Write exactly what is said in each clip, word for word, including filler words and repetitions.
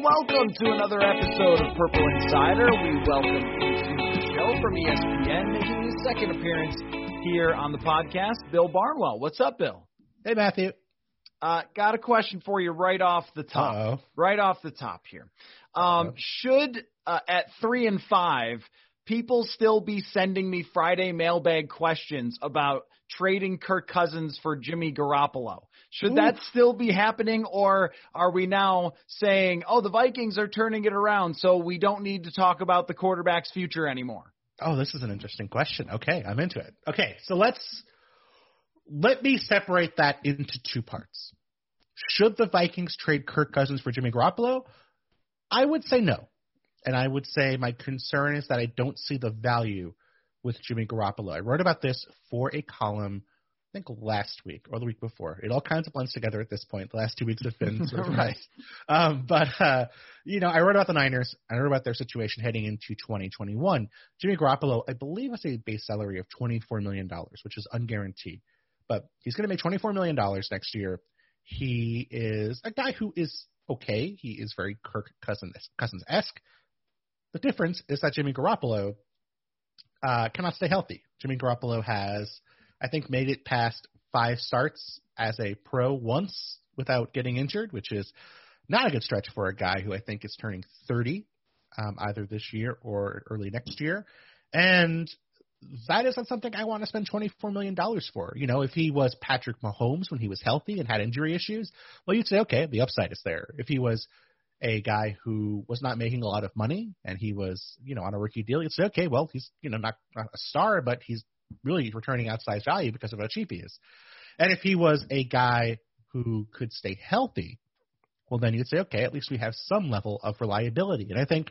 Welcome to another episode of Purple Insider. We welcome you to the show from E S P N, making his second appearance here on the podcast, Bill Barnwell. What's up, Bill? Hey, Matthew. Uh, got a question for you right off the top. Uh-oh. Right off the top here. Um, should, uh, at three and five, people still be sending me Friday mailbag questions about trading Kirk Cousins for Jimmy Garoppolo? Should Ooh. that still be happening, or are we now saying, oh, the Vikings are turning it around, so we don't need to talk about the quarterback's future anymore? Oh, this is an interesting question. Okay, I'm into it. Okay, so let's let me separate that into two parts. Should the Vikings trade Kirk Cousins for Jimmy Garoppolo? I would say no, and I would say my concern is that I don't see the value with Jimmy Garoppolo. I wrote about this for a column I think last week or the week before. It all kinds of blends together at this point. The last two weeks have been sort of right. Um, but, uh, you know, I wrote about the Niners. I wrote about their situation heading into twenty twenty-one. Jimmy Garoppolo, I believe, has a base salary of twenty-four million dollars, which is unguaranteed. But he's going to make twenty-four million dollars next year. He is a guy who is okay. He is very Kirk Cousins-esque. The difference is that Jimmy Garoppolo uh, cannot stay healthy. Jimmy Garoppolo has... I think made it past five starts as a pro once without getting injured, which is not a good stretch for a guy who I think is turning thirty um, either this year or early next year. And that isn't something I want to spend twenty-four million dollars for. You know, if he was Patrick Mahomes when he was healthy and had injury issues, well, you'd say, okay, the upside is there. If he was a guy who was not making a lot of money and he was, you know, on a rookie deal, you'd say, okay, well, he's, you know, not, not a star, but he's really returning outsized value because of how cheap he is. And if he was a guy who could stay healthy, well, then you'd say, okay, at least we have some level of reliability. And I think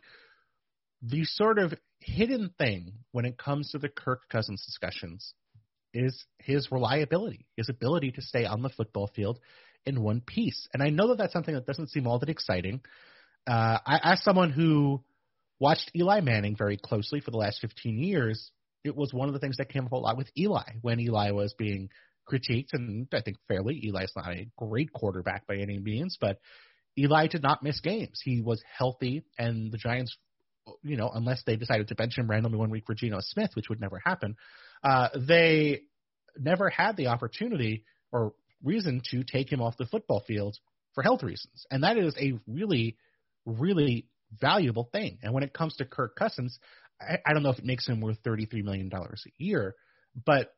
the sort of hidden thing when it comes to the Kirk Cousins discussions is his reliability, his ability to stay on the football field in one piece. And I know that that's something that doesn't seem all that exciting. Uh, I, as someone who watched Eli Manning very closely for the last fifteen years, it was one of the things that came up a lot with Eli when Eli was being critiqued, and I think fairly. Eli's not a great quarterback by any means, but Eli did not miss games. He was healthy, and the Giants, you know, unless they decided to bench him randomly one week for Geno Smith, which would never happen, uh, they never had the opportunity or reason to take him off the football field for health reasons. And that is a really, really valuable thing. And when it comes to Kirk Cousins, I don't know if it makes him worth thirty-three million dollars a year, but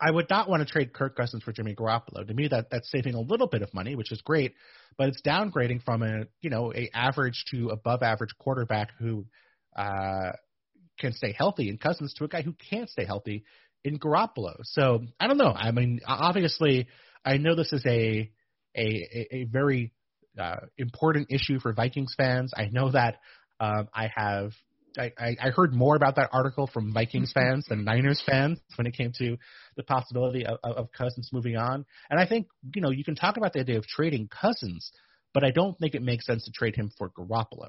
I would not want to trade Kirk Cousins for Jimmy Garoppolo. To me, that that's saving a little bit of money, which is great, but it's downgrading from a, you know, a average to above average quarterback who uh, can stay healthy in Cousins to a guy who can't stay healthy in Garoppolo. So I don't know. I mean, obviously I know this is a, a, a very uh, important issue for Vikings fans. I know that Um, I have I, I, I heard more about that article from Vikings fans than Niners fans when it came to the possibility of, of, of Cousins moving on. And I think, you know, you can talk about the idea of trading Cousins, but I don't think it makes sense to trade him for Garoppolo.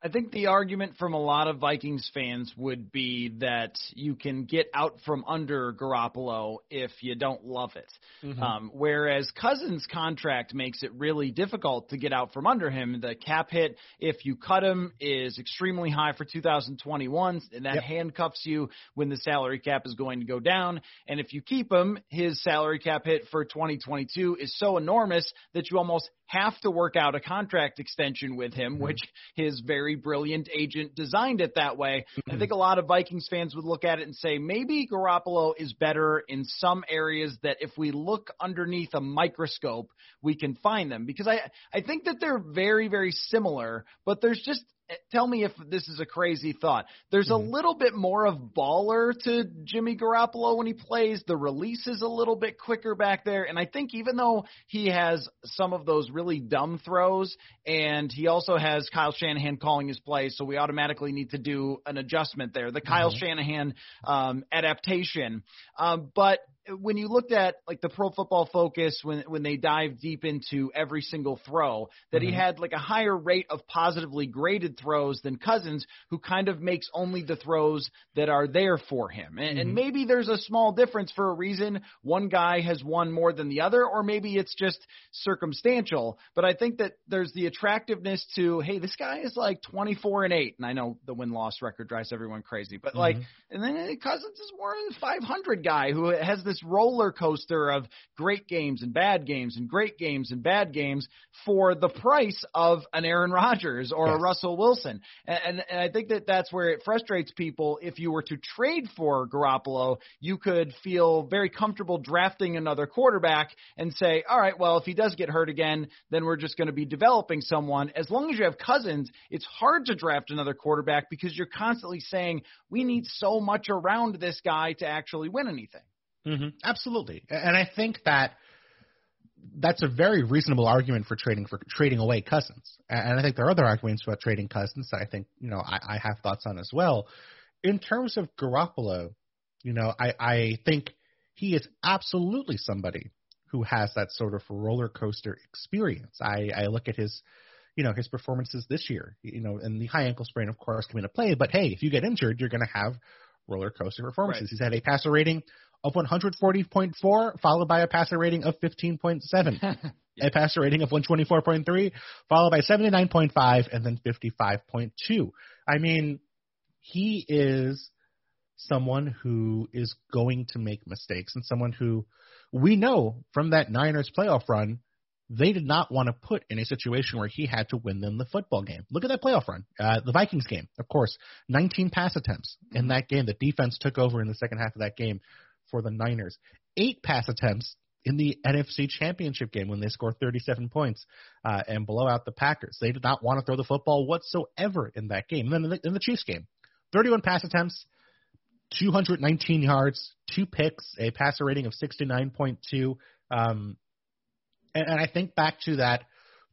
I think the argument from a lot of Vikings fans would be that you can get out from under Garoppolo if you don't love it. Mm-hmm. Um, whereas Cousins' contract makes it really difficult to get out from under him. The cap hit, if you cut him, is extremely high for two thousand twenty-one, and that yep. handcuffs you when the salary cap is going to go down. And if you keep him, his salary cap hit for twenty twenty-two is so enormous that you almost have to work out a contract extension with him, mm-hmm. which his very brilliant agent designed it that way. Mm-hmm. I think a lot of Vikings fans would look at it and say, maybe Garoppolo is better in some areas that if we look underneath a microscope, we can find them. Because I, I think that they're very, very similar, but there's just – tell me if this is a crazy thought. There's mm-hmm. a little bit more of baller to Jimmy Garoppolo when he plays. The release is a little bit quicker back there. And I think even though he has some of those really dumb throws, and he also has Kyle Shanahan calling his plays, so we automatically need to do an adjustment there, the mm-hmm. Kyle Shanahan um, adaptation. Um, but when you looked at like the Pro Football Focus, when when they dive deep into every single throw, that mm-hmm. he had like a higher rate of positively graded throws than Cousins, who kind of makes only the throws that are there for him. And, mm-hmm. and maybe there's a small difference for a reason. One guy has won more than the other, or maybe it's just circumstantial. But I think that there's the attractiveness to, hey, this guy is like twenty-four and eight, and I know the win-loss record drives everyone crazy, but mm-hmm. like, and then Cousins is more than five hundred guy who has this roller coaster of great games and bad games and great games and bad games for the price of an Aaron Rodgers or yes. a Russell Wilson. And, and, and I think that that's where it frustrates people. If you were to trade for Garoppolo, you could feel very comfortable drafting another quarterback and say, all right, well, if he does get hurt again, then we're just going to be developing someone. As long as you have Cousins, it's hard to draft another quarterback because you're constantly saying, we need so much around this guy to actually win anything. Mm-hmm. Absolutely. And I think that that's a very reasonable argument for trading for trading away Cousins. And I think there are other arguments about trading Cousins that I think, you know, I, I have thoughts on as well. In terms of Garoppolo, you know, I, I think he is absolutely somebody who has that sort of roller coaster experience. I, I look at his, you know, his performances this year, you know, and the high ankle sprain, of course, came into play. But, hey, if you get injured, you're going to have roller coaster performances. Right. He's had a passer rating of one forty point four, followed by a passer rating of fifteen point seven, yeah. a passer rating of one twenty-four point three, followed by seventy-nine point five, and then fifty-five point two. I mean, he is someone who is going to make mistakes, and someone who we know from that Niners playoff run, they did not want to put in a situation where he had to win them the football game. Look at that playoff run, uh, the Vikings game, of course, nineteen pass attempts in that game. The defense took over in the second half of that game for the Niners. Eight pass attempts in the N F C Championship game when they scored thirty-seven points uh, and blow out the Packers. They did not want to throw the football whatsoever in that game. And then in the, in the Chiefs game, thirty-one pass attempts, two nineteen yards, two picks, a passer rating of sixty-nine point two. Um, and, and I think back to that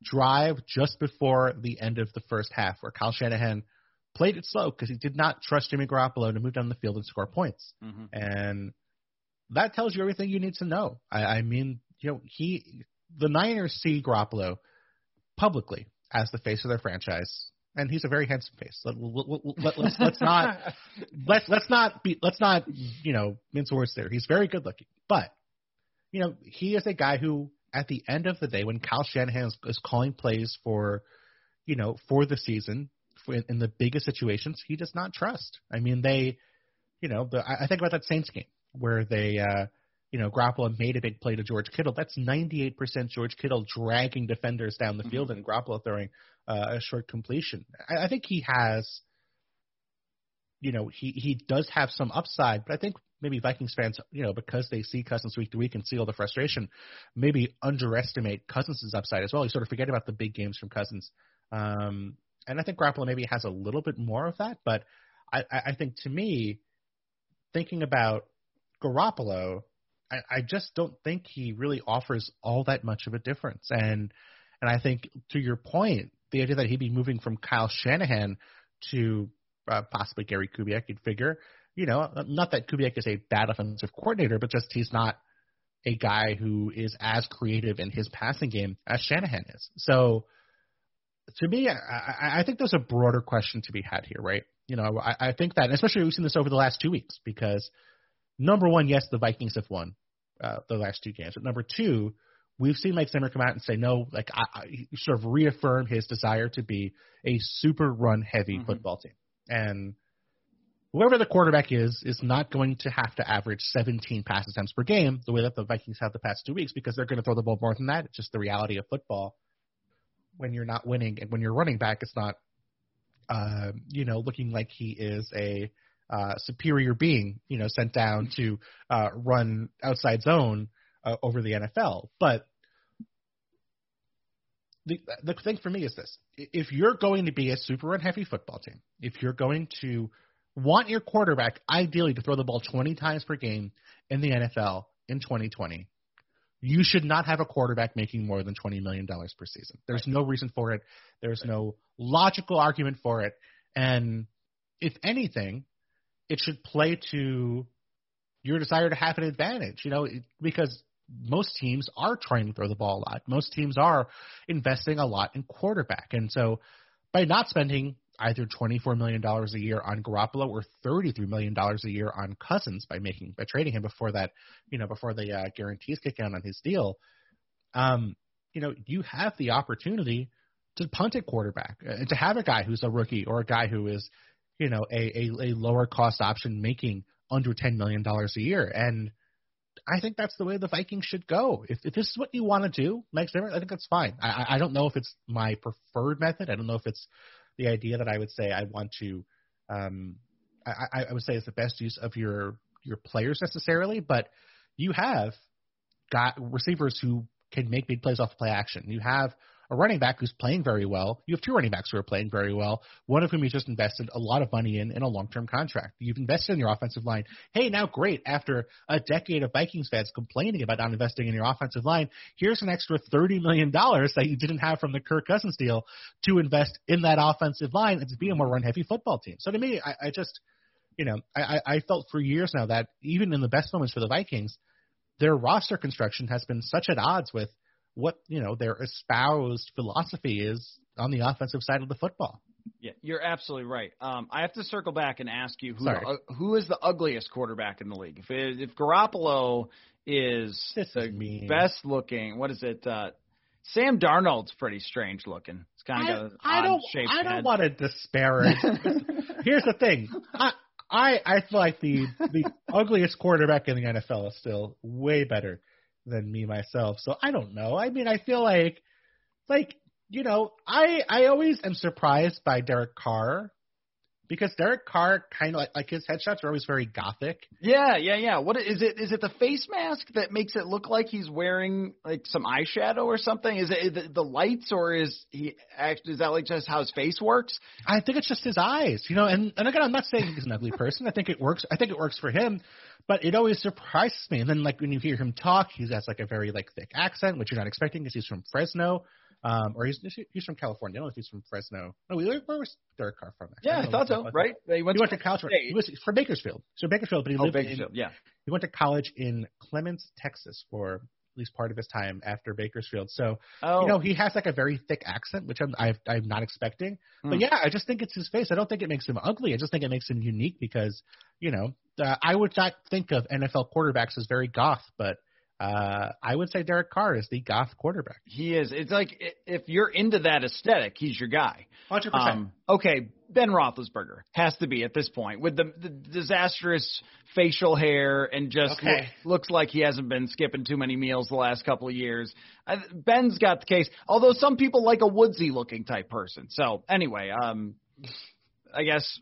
drive just before the end of the first half where Kyle Shanahan played it slow because he did not trust Jimmy Garoppolo to move down the field and score points. Mm-hmm. And that tells you everything you need to know. I, I mean, you know, he, the Niners see Garoppolo publicly as the face of their franchise, and he's a very handsome face. Let, let, let, let's, let's not let's let's not be let's not you know mince words there. He's very good looking, but you know, he is a guy who, at the end of the day, when Kyle Shanahan is, is calling plays for, you know, for the season for, in the biggest situations, he does not trust. I mean, they, you know, the, I, I think about that Saints game, where they, uh, you know, Garoppolo made a big play to George Kittle. That's ninety-eight percent George Kittle dragging defenders down the mm-hmm. field and Garoppolo throwing uh, a short completion. I, I think he has, you know, he, he does have some upside, but I think maybe Vikings fans, you know, because they see Cousins week to week and see all the frustration, maybe underestimate Cousins' upside as well. You sort of forget about the big games from Cousins. Um, and I think Garoppolo maybe has a little bit more of that, but I, I think to me, thinking about Garoppolo, I, I just don't think he really offers all that much of a difference. And and I think, to your point, the idea that he'd be moving from Kyle Shanahan to uh, possibly Gary Kubiak, you'd figure, you know, not that Kubiak is a bad offensive coordinator, but just he's not a guy who is as creative in his passing game as Shanahan is. So to me, I, I think there's a broader question to be had here, right? You know, I, I think that, especially we've seen this over the last two weeks, because number one, yes, the Vikings have won uh, the last two games. But number two, we've seen Mike Zimmer come out and say, no, like I, I sort of reaffirm his desire to be a super run heavy mm-hmm. football team. And whoever the quarterback is, is not going to have to average seventeen pass attempts per game the way that the Vikings have the past two weeks, because they're going to throw the ball more than that. It's just the reality of football. When you're not winning and when you're running back, it's not, uh, you know, looking like he is a uh, superior being, you know, sent down to uh, run outside zone uh, over the N F L. But the the thing for me is this: if you're going to be a super run heavy football team, if you're going to want your quarterback ideally to throw the ball twenty times per game in the N F L in twenty twenty. You should not have a quarterback making more than twenty million dollars per season. There's no reason for it. There's no logical argument for it. And if anything, it should play to your desire to have an advantage, you know, because most teams are trying to throw the ball a lot. Most teams are investing a lot in quarterback. And so by not spending either twenty-four million dollars a year on Garoppolo or thirty-three million dollars a year on Cousins by making, by trading him before that, you know, before the uh, guarantees kick in on his deal. Um, you know, you have the opportunity to punt at quarterback and to have a guy who's a rookie or a guy who is, you know, a, a, a lower cost option making under ten million dollars a year. And I think that's the way the Vikings should go. If, if this is what you want to do, Mike Zimmer, I think that's fine. I, I don't know if it's my preferred method. I don't know if it's the idea that I would say I want to, um, I, I would say is the best use of your your players necessarily, but you have got receivers who can make big plays off of play action. You have a running back who's playing very well. You have two running backs who are playing very well, one of whom you just invested a lot of money in in a long-term contract. You've invested in your offensive line. Hey, now great, after a decade of Vikings fans complaining about not investing in your offensive line, here's an extra thirty million dollars that you didn't have from the Kirk Cousins deal to invest in that offensive line and to be a more run-heavy football team. So to me, I, I just, you know, I, I felt for years now that even in the best moments for the Vikings, their roster construction has been such at odds with what, you know, their espoused philosophy is on the offensive side of the football. Yeah, you're absolutely right. Um, I have to circle back and ask you who uh, who is the ugliest quarterback in the league. If it, if Garoppolo is this the is best looking, what is it? Uh, Sam Darnold's pretty strange looking. It's kind of I, got an odd-shaped I don't I don't head. want to disparage. Here's the thing. I, I I feel like the the ugliest quarterback in the N F L is still way better than me myself. So I don't know. I mean, I feel like, like, you know, I, I always am surprised by Derek Carr, because Derek Carr kind of like, like his headshots are always very gothic. Yeah. Yeah. Yeah. What is it? Is it the face mask that makes it look like he's wearing like some eyeshadow or something? Is it the, the lights, or is he actually, is that like just how his face works? I think it's just his eyes, you know, and, and again, I'm not saying he's an ugly person. I think it works. I think it works for him, but it always surprises me. And then like when you hear him talk, he has like a very like thick accent, which you're not expecting because he's from Fresno. Um, or he's he's from California. I don't know if he's from Fresno. No, where was Derek Carr from? Actually? Yeah, I, I thought so. That. Right? He went, he went to, to college. From, he was from Bakersfield. So Bakersfield, but he oh, lived Bakersfield. In, yeah. He went to college in Clements, Texas, for at least part of his time after Bakersfield. So oh. you know, he has like a very thick accent, which I'm I've, I'm not expecting. Mm. But yeah, I just think it's his face. I don't think it makes him ugly. I just think it makes him unique because you know uh, I would not think of N F L quarterbacks as very goth, but. Uh, I would say Derek Carr is the goth quarterback. He is. It's like if you're into that aesthetic, he's your guy. one hundred percent. Um, okay, Ben Roethlisberger has to be at this point with the, the disastrous facial hair and just okay. lo- looks like he hasn't been skipping too many meals the last couple of years. I, Ben's got the case, although some people like a woodsy-looking type person. So anyway, um, I guess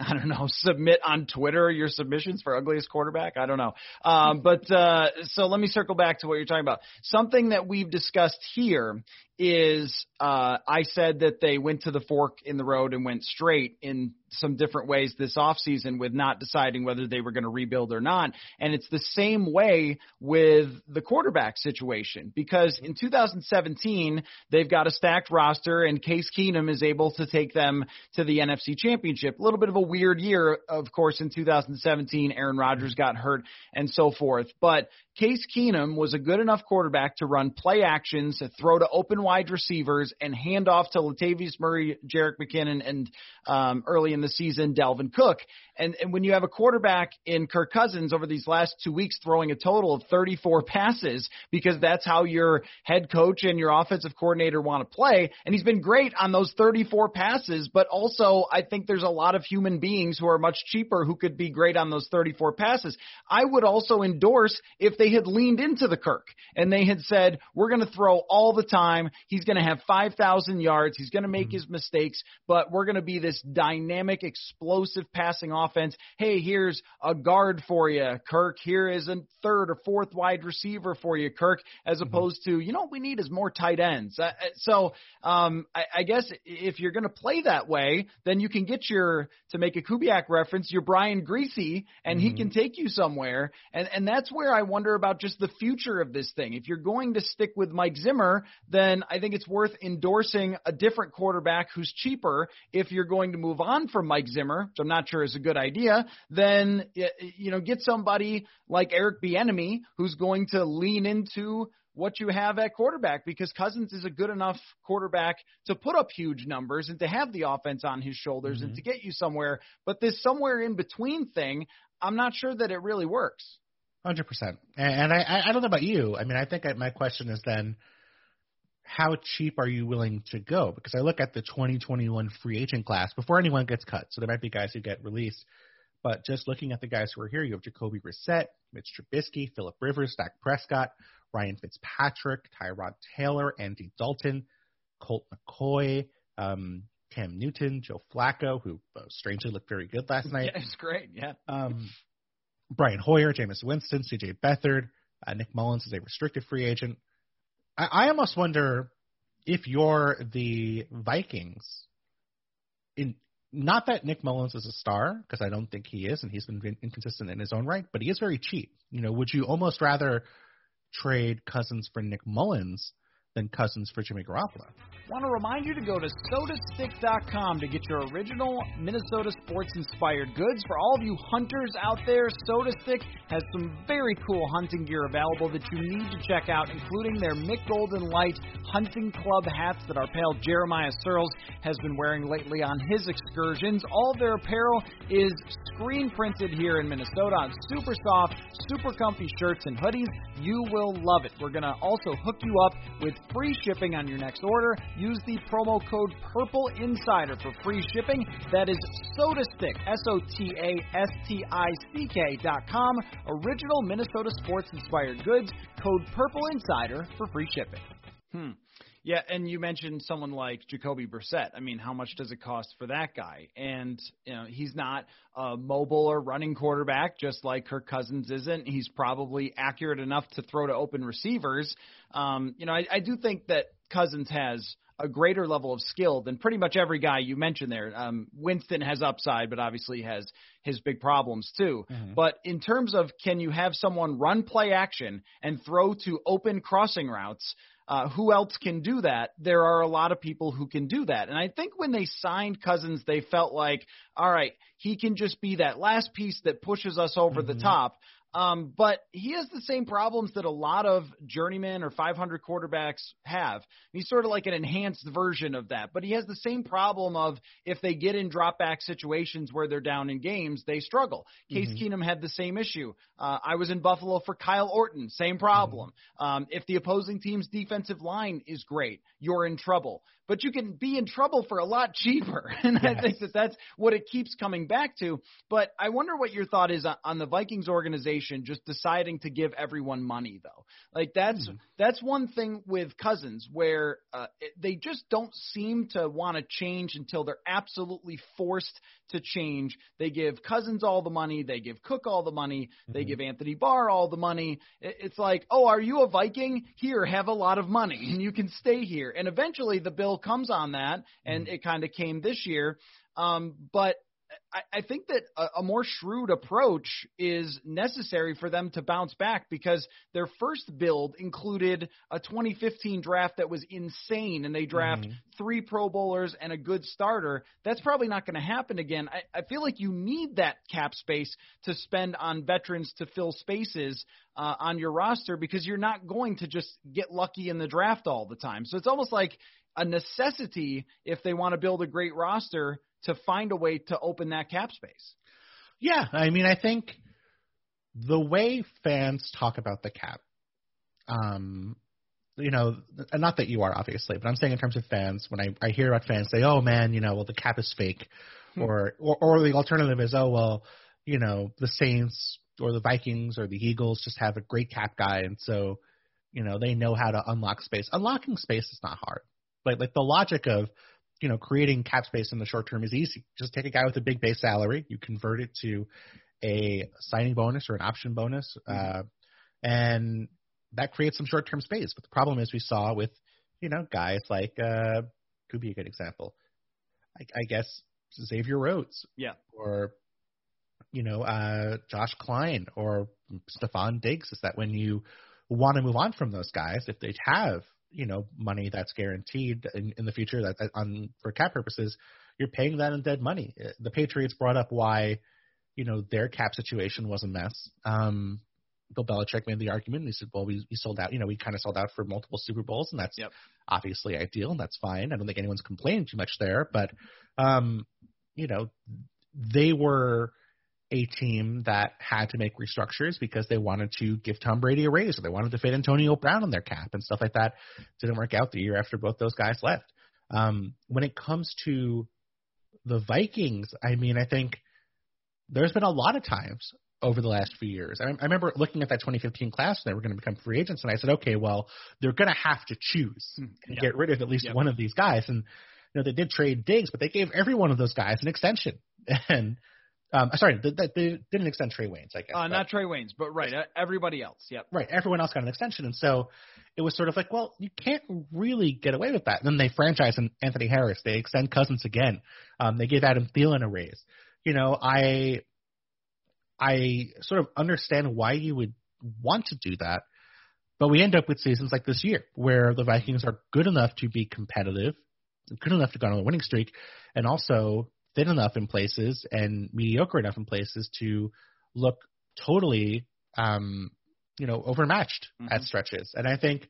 I don't know, submit on Twitter your submissions for ugliest quarterback. I don't know. Um, but uh, so let me circle back to what you're talking about. Something that we've discussed here is uh, I said that they went to the fork in the road and went straight in some different ways this offseason with not deciding whether they were going to rebuild or not. And it's the same way with the quarterback situation, because in two thousand seventeen, they've got a stacked roster and Case Keenum is able to take them to the N F C Championship. A little bit of a weird year, of course, in two thousand seventeen, Aaron Rodgers got hurt and so forth. But Case Keenum was a good enough quarterback to run play actions, to throw to open wide receivers, and hand off to Latavius Murray, Jerick McKinnon, and um, early in the season, Dalvin Cook. And, and when you have a quarterback in Kirk Cousins over these last two weeks throwing a total of thirty-four passes, because that's how your head coach and your offensive coordinator want to play, and he's been great on those thirty-four passes, but also I think there's a lot of human beings who are much cheaper who could be great on those thirty-four passes. I would also endorse if they had leaned into the Kirk and they had said, we're going to throw all the time. He's going to have five thousand yards. He's going to make mm-hmm. his mistakes, but we're going to be this dynamic, explosive passing offense. Hey, here's a guard for you, Kirk. Here is a third or fourth wide receiver for you, Kirk, as mm-hmm. opposed to, you know, what we need is more tight ends. Uh, so um, I, I guess if you're going to play that way, then you can get your, to make a Kubiak reference, your Brian Griese, and mm-hmm. he can take you somewhere. And, and that's where I wonder about just the future of this thing. If you're going to stick with Mike Zimmer, then I think it's worth endorsing a different quarterback who's cheaper. If you're going to move on from Mike Zimmer, which I'm not sure is a good idea, then, you know, get somebody like Eric Bieniemy who's going to lean into what you have at quarterback, because Cousins is a good enough quarterback to put up huge numbers and to have the offense on his shoulders mm-hmm. and to get you somewhere. But this somewhere in between thing, I'm not sure that it really works. one hundred percent. And I, I don't know about you. I mean, I think I, my question is then, how cheap are you willing to go? Because I look at the twenty twenty-one free agent class before anyone gets cut. So there might be guys who get released. But just looking at the guys who are here, you have Jacoby Brissett, Mitch Trubisky, Phillip Rivers, Dak Prescott, Ryan Fitzpatrick, Tyrod Taylor, Andy Dalton, Colt McCoy, um, Cam Newton, Joe Flacco, who uh, strangely looked very good last night. Yeah, it's great, yeah. Um, Brian Hoyer, Jameis Winston, C J Beathard, uh, Nick Mullins is a restricted free agent. I, I almost wonder if you're the Vikings, in not that Nick Mullins is a star, because I don't think he is, and he's been inconsistent in his own right, but he is very cheap. You know, would you almost rather trade Cousins for Nick Mullins than Cousins for Jimmy Garoppolo? Want to remind you to go to soda stick dot com to get your original Minnesota sports-inspired goods. For all of you hunters out there, SodaStick has some very cool hunting gear available that you need to check out, including their Mick Golden Light Hunting Club hats that our pal Jeremiah Searles has been wearing lately on his excursions. All of their apparel is screen-printed here in Minnesota on super soft, super comfy shirts and hoodies. You will love it. We're going to also hook you up with free shipping on your next order. Use the promo code PURPLEINSIDER for free shipping. That is SodaStick, S O T A S T I C K dot com. Original Minnesota sports-inspired goods. Code PURPLEINSIDER for free shipping. Hmm. Yeah, and you mentioned someone like Jacoby Brissett. I mean, how much does it cost for that guy? And, you know, he's not a mobile or running quarterback, just like Kirk Cousins isn't. He's probably accurate enough to throw to open receivers. Um, you know, I, I do think that Cousins has a greater level of skill than pretty much every guy you mentioned there. Um, Winston has upside, but obviously has his big problems too. Mm-hmm. But in terms of, can you have someone run play action and throw to open crossing routes? Uh, who else can do that? There are a lot of people who can do that. And I think when they signed Cousins, they felt like, all right, he can just be that last piece that pushes us over mm-hmm. the top. Um, but he has the same problems that a lot of journeymen or five hundred quarterbacks have. He's sort of like an enhanced version of that, but he has the same problem of if they get in drop back situations where they're down in games, they struggle. Case mm-hmm. Keenum had the same issue. Uh, I was in Buffalo for Kyle Orton, same problem. Mm-hmm. Um, if the opposing team's defensive line is great, you're in trouble, but you can be in trouble for a lot cheaper. And yes. I think that that's what it keeps coming back to. But I wonder what your thought is on the Vikings organization organization just deciding to give everyone money, though. Like, that's mm-hmm. that's one thing with Cousins where uh, they just don't seem to want to change until they're absolutely forced to change. They give Cousins all the money. They give Cook all the money. Mm-hmm. They give Anthony Barr all the money. It's like, oh, are you a Viking? Here, have a lot of money, and you can stay here. And eventually the bill comes on that, and mm-hmm. it kind of came this year. Um, but I, I think that a, a more shrewd approach is necessary for them to bounce back, because their first build included a twenty fifteen draft that was insane, and they draft mm-hmm. three Pro Bowlers and a good starter. That's probably not going to happen again. I, I feel like you need that cap space to spend on veterans to fill spaces uh, on your roster, because you're not going to just get lucky in the draft all the time. So it's almost like a necessity if they want to build a great roster to find a way to open that cap space. Yeah, I mean, I think the way fans talk about the cap, um, you know, not that you are, obviously, but I'm saying in terms of fans, when I, I hear about fans say, oh, man, you know, well, the cap is fake, hmm. or, or or the alternative is, oh, well, you know, the Saints or the Vikings or the Eagles just have a great cap guy, and so, you know, they know how to unlock space. Unlocking space is not hard. Like, like the logic of, you know, creating cap space in the short term is easy. Just take a guy with a big base salary, you convert it to a signing bonus or an option bonus, uh, and that creates some short term space. But the problem is, we saw with, you know, guys like uh, could be a good example, I, I guess Xavier Rhodes, yeah, or you know uh, Josh Klein or Stephon Diggs. Is that when you want to move on from those guys, if they have, you know, money that's guaranteed in, in the future that, that on for cap purposes, you're paying that in dead money. The Patriots brought up why, you know, their cap situation was a mess. Um, Bill Belichick made the argument. He said, well, we, we sold out, you know, we kind of sold out for multiple Super Bowls, and that's yep. obviously ideal, and that's fine. I don't think anyone's complaining too much there, but, um, you know, they were a team that had to make restructures because they wanted to give Tom Brady a raise, or they wanted to fit Antonio Brown in their cap and stuff like that. Didn't work out the year after both those guys left. Um, when it comes to the Vikings, I mean, I think there's been a lot of times over the last few years. I, I remember looking at that twenty fifteen class and they were going to become free agents, and I said, okay, well, they're going to have to choose and yep. get rid of at least yep. one of these guys. And you know, they did trade Diggs, but they gave every one of those guys an extension. And Um, sorry, they, they didn't extend Trey Waynes, I guess. Uh, not Trey Waynes, but right, everybody else, yep. Right, everyone else got an extension, and so it was sort of like, well, you can't really get away with that. And then they franchise Anthony Harris. They extend Cousins again. Um, they give Adam Thielen a raise. You know, I I sort of understand why you would want to do that, but we end up with seasons like this year where the Vikings are good enough to be competitive, good enough to go on a winning streak, and also – thin enough in places and mediocre enough in places to look totally, um, you know, overmatched mm-hmm. at stretches. And I think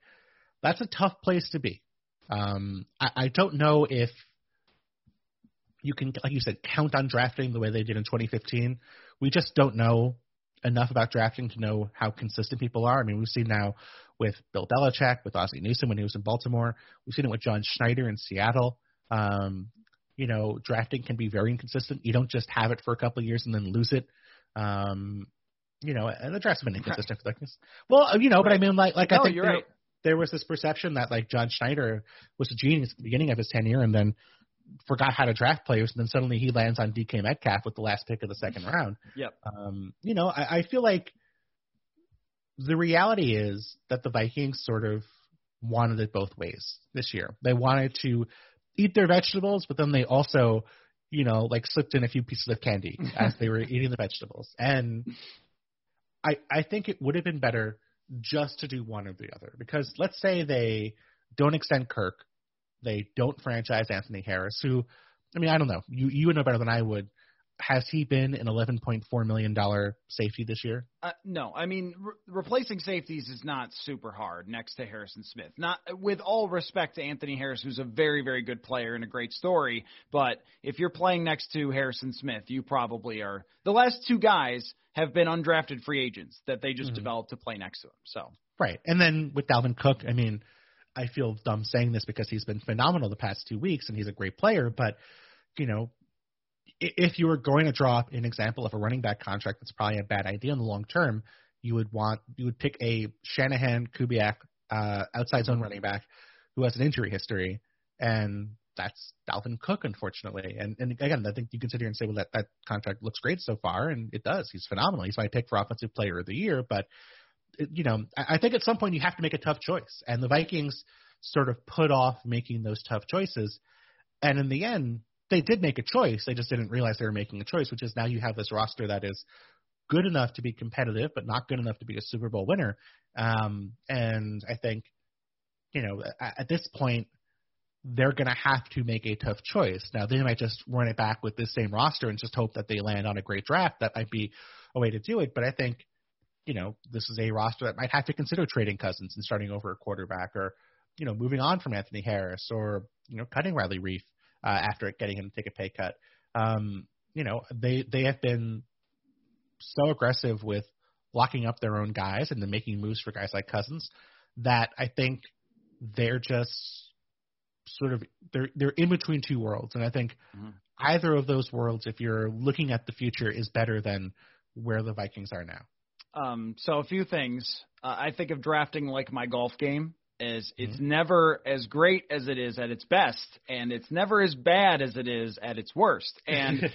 that's a tough place to be. Um, I, I don't know if you can, like you said, count on drafting the way they did in twenty fifteen. We just don't know enough about drafting to know how consistent people are. I mean, we've seen now with Bill Belichick, with Ozzie Newsome when he was in Baltimore. We've seen it with John Schneider in Seattle. Um, You know, drafting can be very inconsistent. You don't just have it for a couple of years and then lose it. Um, you know, and the draft's been inconsistent. Right. For like, well, you know, right. but I mean, like, like no, I think there, right. there was this perception that, like, John Schneider was a genius at the beginning of his tenure and then forgot how to draft players, and then suddenly he lands on D K Metcalf with the last pick of the second round. Yep. Um, you know, I, I feel like the reality is that the Vikings sort of wanted it both ways this year. They wanted to eat their vegetables, but then they also, you know, like slipped in a few pieces of candy as they were eating the vegetables. And I I think it would have been better just to do one or the other, because let's say they don't extend Kirk, they don't franchise Anthony Harris, who, I mean, I don't know, you, you would know better than I would. Has he been an eleven point four million dollars safety this year? Uh, no. I mean, re- replacing safeties is not super hard next to Harrison Smith. Not with all respect to Anthony Harris, who's a very, very good player and a great story, but if you're playing next to Harrison Smith, you probably are. The last two guys have been undrafted free agents that they just mm-hmm. developed to play next to him. So right. And then with Dalvin Cook, I mean, I feel dumb saying this because he's been phenomenal the past two weeks and he's a great player, but, you know, if you were going to draw up an example of a running back contract, that's probably a bad idea in the long term. You would want you would pick a Shanahan, Kubiak, uh, outside zone running back who has an injury history, and that's Dalvin Cook, unfortunately. And and again, I think you can sit here and say, well, that, that contract looks great so far, and it does. He's phenomenal. He's my pick for Offensive Player of the Year. But, it, you know, I, I think at some point you have to make a tough choice, and the Vikings sort of put off making those tough choices. And in the end, they did make a choice. They just didn't realize they were making a choice, which is now you have this roster that is good enough to be competitive, but not good enough to be a Super Bowl winner. Um, and I think, you know, at, at this point, they're going to have to make a tough choice. Now, they might just run it back with this same roster and just hope that they land on a great draft. That might be a way to do it. But I think, you know, this is a roster that might have to consider trading Cousins and starting over a quarterback, or, you know, moving on from Anthony Harris, or, you know, cutting Riley Reef uh, after getting him to take a pay cut. Um, you know, they, they have been so aggressive with locking up their own guys and then making moves for guys like Cousins that I think they're just sort of they're they're in between two worlds. And I think mm-hmm. either of those worlds, if you're looking at the future, is better than where the Vikings are now. Um, so a few things. Uh, I think of drafting like my golf game. Is it's mm-hmm. never as great as it is at its best, and it's never as bad as it is at its worst. And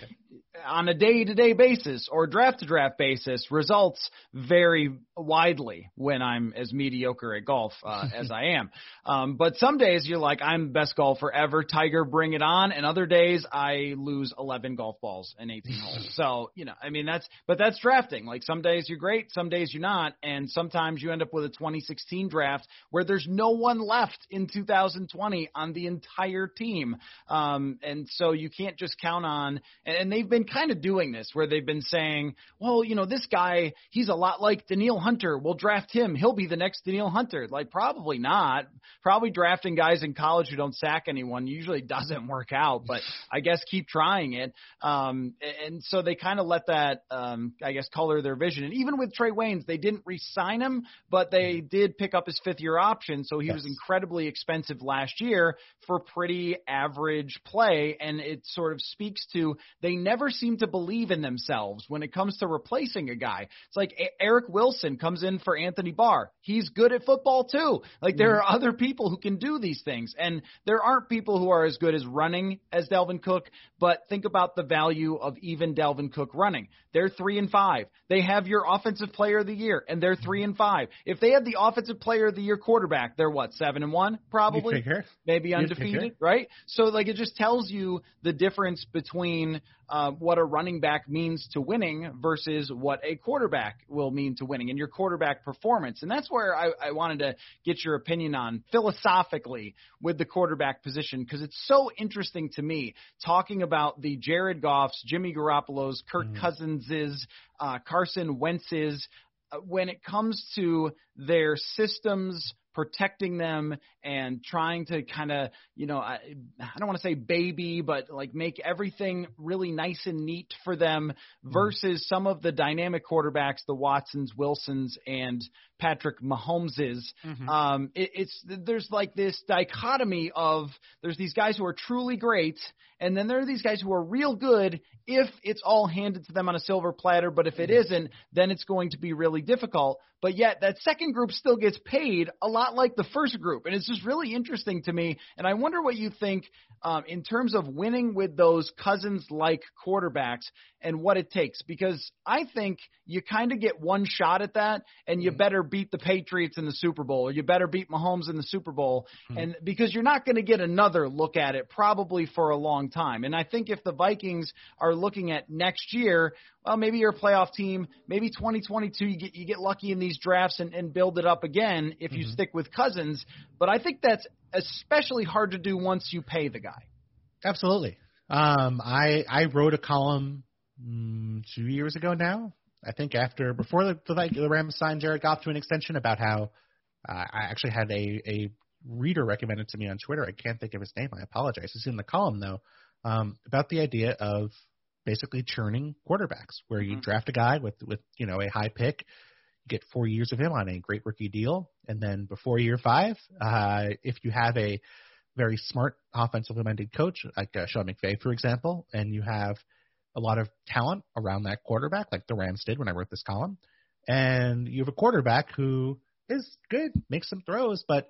on a day-to-day basis or draft-to-draft basis, results vary widely when I'm as mediocre at golf uh, as I am. Um, but some days you're like, I'm the best golfer ever, Tiger, bring it on. And other days I lose eleven golf balls in eighteen holes. So, you know, I mean, that's – but that's drafting. Like, some days you're great, some days you're not, and sometimes you end up with a twenty sixteen draft where there's no one left in two thousand twenty on the entire team. Um, and so you can't just count on – and they've been kind of doing this where they've been saying, well, you know, this guy, he's a lot like Danielle Hunter. We'll draft him. He'll be the next Danielle Hunter. Like, probably not. Probably drafting guys in college who don't sack anyone usually doesn't work out, but I guess keep trying it. Um, and so they kind of let that, um, I guess, color their vision. And even with Trey Waynes, they didn't re-sign him, but they did pick up his fifth-year option. So he yes. was incredibly expensive last year for pretty average play. And it sort of speaks to they never seem to believe in themselves when it comes to replacing a guy. It's like Eric Wilson comes in for Anthony Barr. He's good at football too. Like, there are other people who can do these things, and there aren't people who are as good as running as Dalvin Cook, but think about the value of even Dalvin Cook running. They're three and five. They have your Offensive Player of the Year, and they're three and five. If they had the Offensive Player of the Year quarterback, they're what, seven and one probably, maybe undefeated, right? So like, it just tells you the difference between Uh, what a running back means to winning versus what a quarterback will mean to winning, and your quarterback performance. And that's where I, I wanted to get your opinion on philosophically with the quarterback position, because it's so interesting to me talking about the Jared Goffs, Jimmy Garoppolo's, Kirk mm. Cousinses, uh, Carson Wentz's, uh, when it comes to their systems protecting them and trying to kind of, you know, I, I don't want to say baby, but like make everything really nice and neat for them versus mm. some of the dynamic quarterbacks, the Watsons, Wilsons, and Patrick Mahomeses. Mm-hmm. Um, it, it's there's like this dichotomy of there's these guys who are truly great, and then there are these guys who are real good if it's all handed to them on a silver platter, but if it mm. isn't, then it's going to be really difficult. But yet that second group still gets paid a lot like the first group. And it's just really interesting to me. And I wonder what you think um, in terms of winning with those Cousins-like quarterbacks and what it takes. Because I think you kind of get one shot at that, and you mm. better beat the Patriots in the Super Bowl, or you better beat Mahomes in the Super Bowl. Mm. And because you're not going to get another look at it probably for a long time. And I think if the Vikings are looking at next year, well, maybe you're a playoff team, maybe twenty twenty-two, you get you get lucky in these drafts and, and build it up again if you mm-hmm. stick with Cousins. But I think that's especially hard to do once you pay the guy. Absolutely. Um, I I wrote a column mm, two years ago now, I think, after before the, the, the Rams signed Jared Goff to an extension, about how uh, I actually had a, a reader recommended to me on Twitter. I can't think of his name. I apologize. It's in the column, though, um, about the idea of basically churning quarterbacks, where you mm-hmm. draft a guy with, with you know a high pick, get four years of him on a great rookie deal. And then before year five, uh, if you have a very smart offensive-minded coach, like uh, Sean McVay, for example, and you have a lot of talent around that quarterback, like the Rams did when I wrote this column. And you have a quarterback who is good, makes some throws, but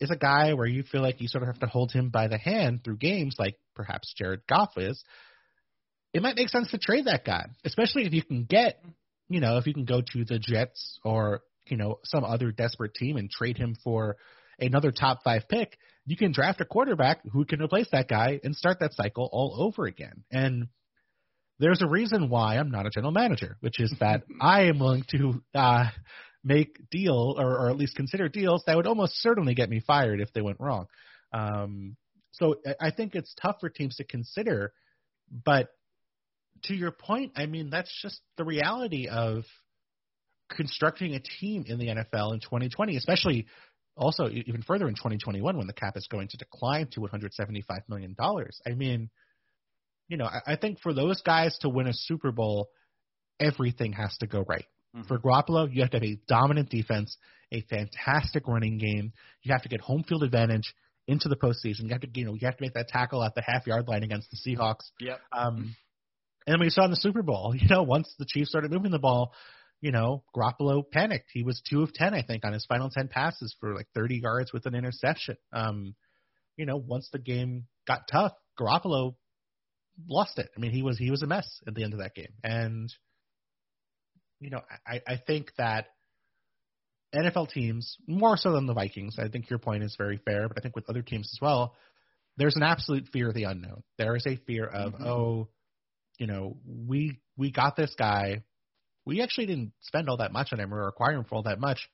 is a guy where you feel like you sort of have to hold him by the hand through games, like perhaps Jared Goff is. It might make sense to trade that guy, especially if you can get, you know, if you can go to the Jets or, you know, some other desperate team and trade him for another top five pick. You can draft a quarterback who can replace that guy and start that cycle all over again. And there's a reason why I'm not a general manager, which is that I am willing to uh, make deal or, or at least consider deals that would almost certainly get me fired if they went wrong. Um, so I think it's tough for teams to consider. But to your point, I mean, that's just the reality of constructing a team in the N F L in twenty twenty, especially also even further in twenty twenty-one when the cap is going to decline to one hundred seventy-five million dollars. I mean, you know, I think for those guys to win a Super Bowl, everything has to go right. Mm-hmm. For Garoppolo, you have to have a dominant defense, a fantastic running game. You have to get home field advantage into the postseason. You have to, you know, you have to make that tackle at the half yard line against the Seahawks. Yep. Um, and we saw in the Super Bowl, you know, once the Chiefs started moving the ball, you know, Garoppolo panicked. He was two of ten, I think, on his final ten passes for like thirty yards with an interception. Um, you know, once the game got tough, Garoppolo lost it. I mean, he was he was a mess at the end of that game. And, you know, I, I think that N F L teams, more so than the Vikings, I think your point is very fair, but I think with other teams as well, there's an absolute fear of the unknown. There is a fear of, mm-hmm. oh, you know, we we got this guy. We actually didn't spend all that much on him or acquire him for all that much,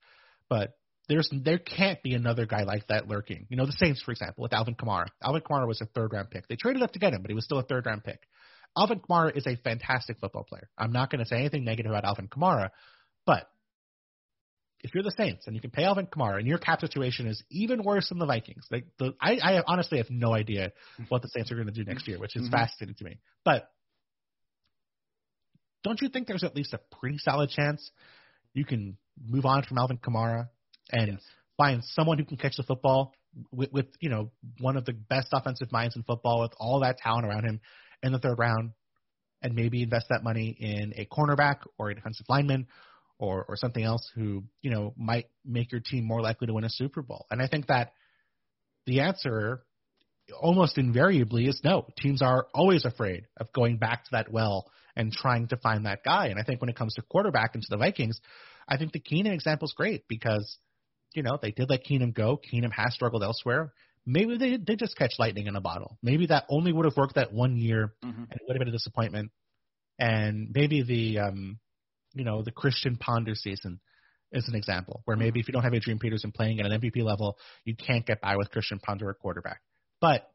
but there's there can't be another guy like that lurking. You know, the Saints, for example, with Alvin Kamara. Alvin Kamara was a third-round pick. They traded up to get him, but he was still a third-round pick. Alvin Kamara is a fantastic football player. I'm not going to say anything negative about Alvin Kamara, but if you're the Saints and you can pay Alvin Kamara and your cap situation is even worse than the Vikings, like the, I, I honestly have no idea what the Saints are going to do next year, which is mm-hmm. fascinating to me. But don't you think there's at least a pretty solid chance you can move on from Alvin Kamara and yes. find someone who can catch the football with, with, you know, one of the best offensive minds in football with all that talent around him in the third round, and maybe invest that money in a cornerback or a defensive lineman or, or something else who, you know, might make your team more likely to win a Super Bowl? And I think that the answer almost invariably is no. Teams are always afraid of going back to that well and trying to find that guy. And I think when it comes to quarterback and to the Vikings, I think the Keenum example is great because, you know, they did let Keenum go. Keenum has struggled elsewhere. Maybe they did just catch lightning in a bottle. Maybe that only would have worked that one year, mm-hmm. and it would have been a disappointment. And maybe the, um, you know, the Christian Ponder season is an example where maybe if you don't have Adrian Peterson playing at an M V P level, you can't get by with Christian Ponder at quarterback. But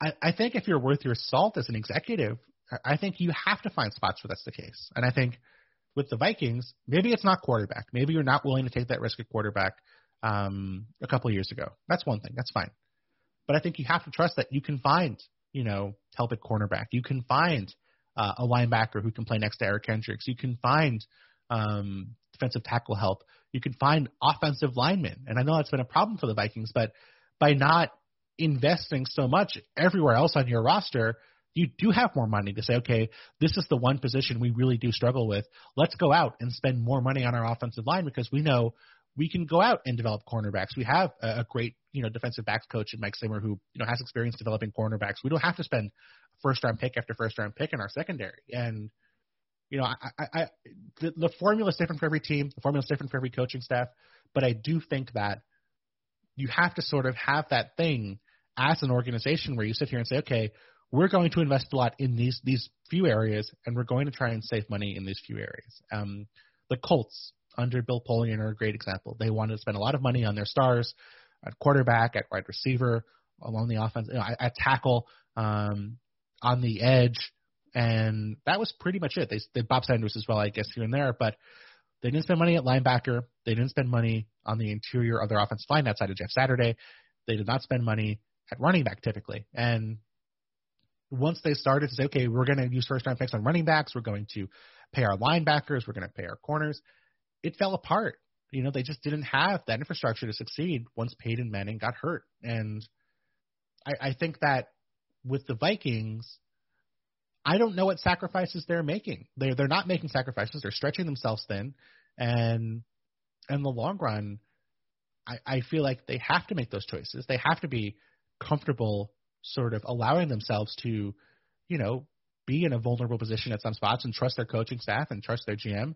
I, I think if you're worth your salt as an executive, I think you have to find spots where that's the case. And I think with the Vikings, maybe it's not quarterback. Maybe you're not willing to take that risk at quarterback um, a couple of years ago. That's one thing. That's fine. But I think you have to trust that you can find, you know, help at cornerback. You can find uh, a linebacker who can play next to Eric Kendricks. You can find um, defensive tackle help. You can find offensive linemen. And I know that's been a problem for the Vikings, but by not investing so much everywhere else on your roster, you do have more money to say, okay, this is the one position we really do struggle with. Let's go out and spend more money on our offensive line because we know we can go out and develop cornerbacks. We have a great, you know, defensive backs coach in Mike Zimmer who, you know, has experience developing cornerbacks. We don't have to spend first round pick after first round pick in our secondary. And, you know, I, I, I the, the formula is different for every team. The formula is different for every coaching staff. But I do think that you have to sort of have that thing as an organization where you sit here and say, okay, we're going to invest a lot in these these few areas, and we're going to try and save money in these few areas. Um, the Colts under Bill Polian are a great example. They wanted to spend a lot of money on their stars, at quarterback, at wide receiver, along the offense, you know, at tackle, um, on the edge, and that was pretty much it. They, they Bob Sanders as well, I guess, here and there, but they didn't spend money at linebacker. They didn't spend money on the interior of their offensive line outside of Jeff Saturday. They did not spend money at running back typically, and once they started to say, okay, we're going to use first-round picks on running backs, we're going to pay our linebackers, we're going to pay our corners, it fell apart. You know, they just didn't have that infrastructure to succeed once Peyton Manning got hurt. And I, I think that with the Vikings, I don't know what sacrifices they're making. They're, they're not making sacrifices. They're stretching themselves thin. And in the long run, I, I feel like they have to make those choices. They have to be comfortable sort of allowing themselves to, you know, be in a vulnerable position at some spots and trust their coaching staff and trust their G M.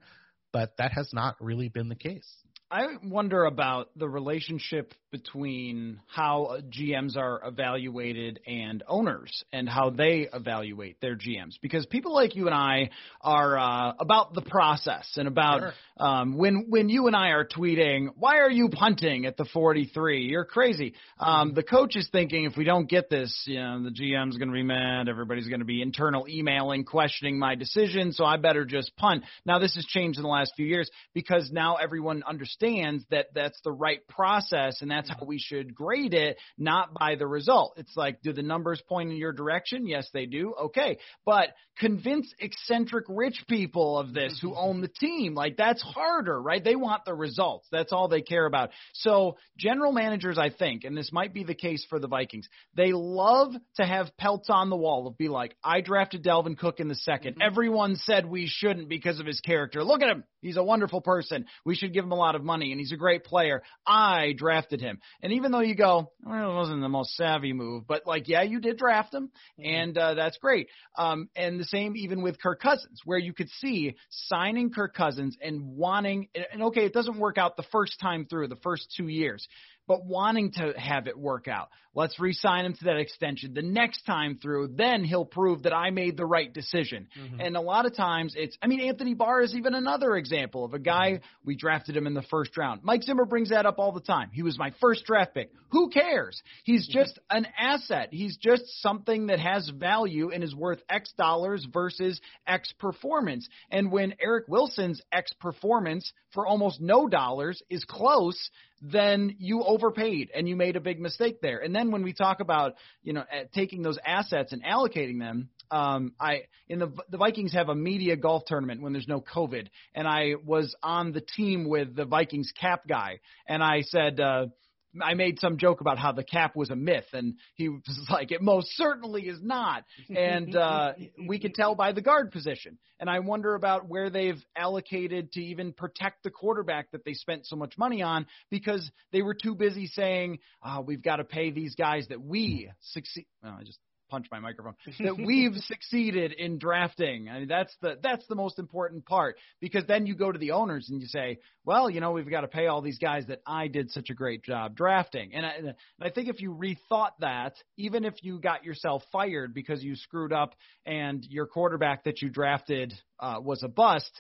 But that has not really been the case. I wonder about the relationship between how G Ms are evaluated and owners and how they evaluate their G Ms, because people like you and I are uh, about the process and about sure. um, when when you and I are tweeting, why are you punting at the forty-three? You're crazy. Um, the coach is thinking, if we don't get this, you know, the G M's going to be mad. Everybody's going to be internal emailing, questioning my decision, so I better just punt. Now, this has changed in the last few years because now everyone understands Understands that that's the right process and that's how we should grade it, not by the result. It's like, do the numbers point in your direction? Yes, they do. Okay. But convince eccentric rich people of this who own the team. Like, that's harder, right? They want the results. That's all they care about. So general managers, I think, and this might be the case for the Vikings, they love to have pelts on the wall of be like, I drafted Dalvin Cook in the second. Mm-hmm. Everyone said we shouldn't because of his character. Look at him. He's a wonderful person. We should give him a lot of money. money and he's a great player. I drafted him. And even though you go, well, it wasn't the most savvy move, but like, yeah, you did draft him. And uh, that's great. Um, and the same, even with Kirk Cousins, where you could see signing Kirk Cousins and wanting, and okay, it doesn't work out the first time through the first two years, but wanting to have it work out. Let's re-sign him to that extension the next time through. Then he'll prove that I made the right decision. Mm-hmm. And a lot of times it's, I mean, Anthony Barr is even another example of a guy, mm-hmm. we drafted him in the first round. Mike Zimmer brings that up all the time. He was my first draft pick. Who cares? He's just an asset. He's just something that has value and is worth X dollars versus X performance. And when Eric Wilson's X performance for almost no dollars is close, then you overpaid and you made a big mistake there. And then when we talk about, you know, taking those assets and allocating them, um, I in the the Vikings have a media golf tournament when there's no COVID, and I was on the team with the Vikings cap guy, and I said, uh, I made some joke about how the cap was a myth, and he was like, it most certainly is not. And uh, we could tell by the guard position. And I wonder about where they've allocated to even protect the quarterback that they spent so much money on, because they were too busy saying, oh, we've got to pay these guys that we succeed. Oh, I just punched my microphone. That we've succeeded in drafting. I mean, that's the that's the most important part, because then you go to the owners and you say, well, you know, we've got to pay all these guys that I did such a great job drafting. And I, and I think if you rethought that, even if you got yourself fired because you screwed up and your quarterback that you drafted uh, was a bust,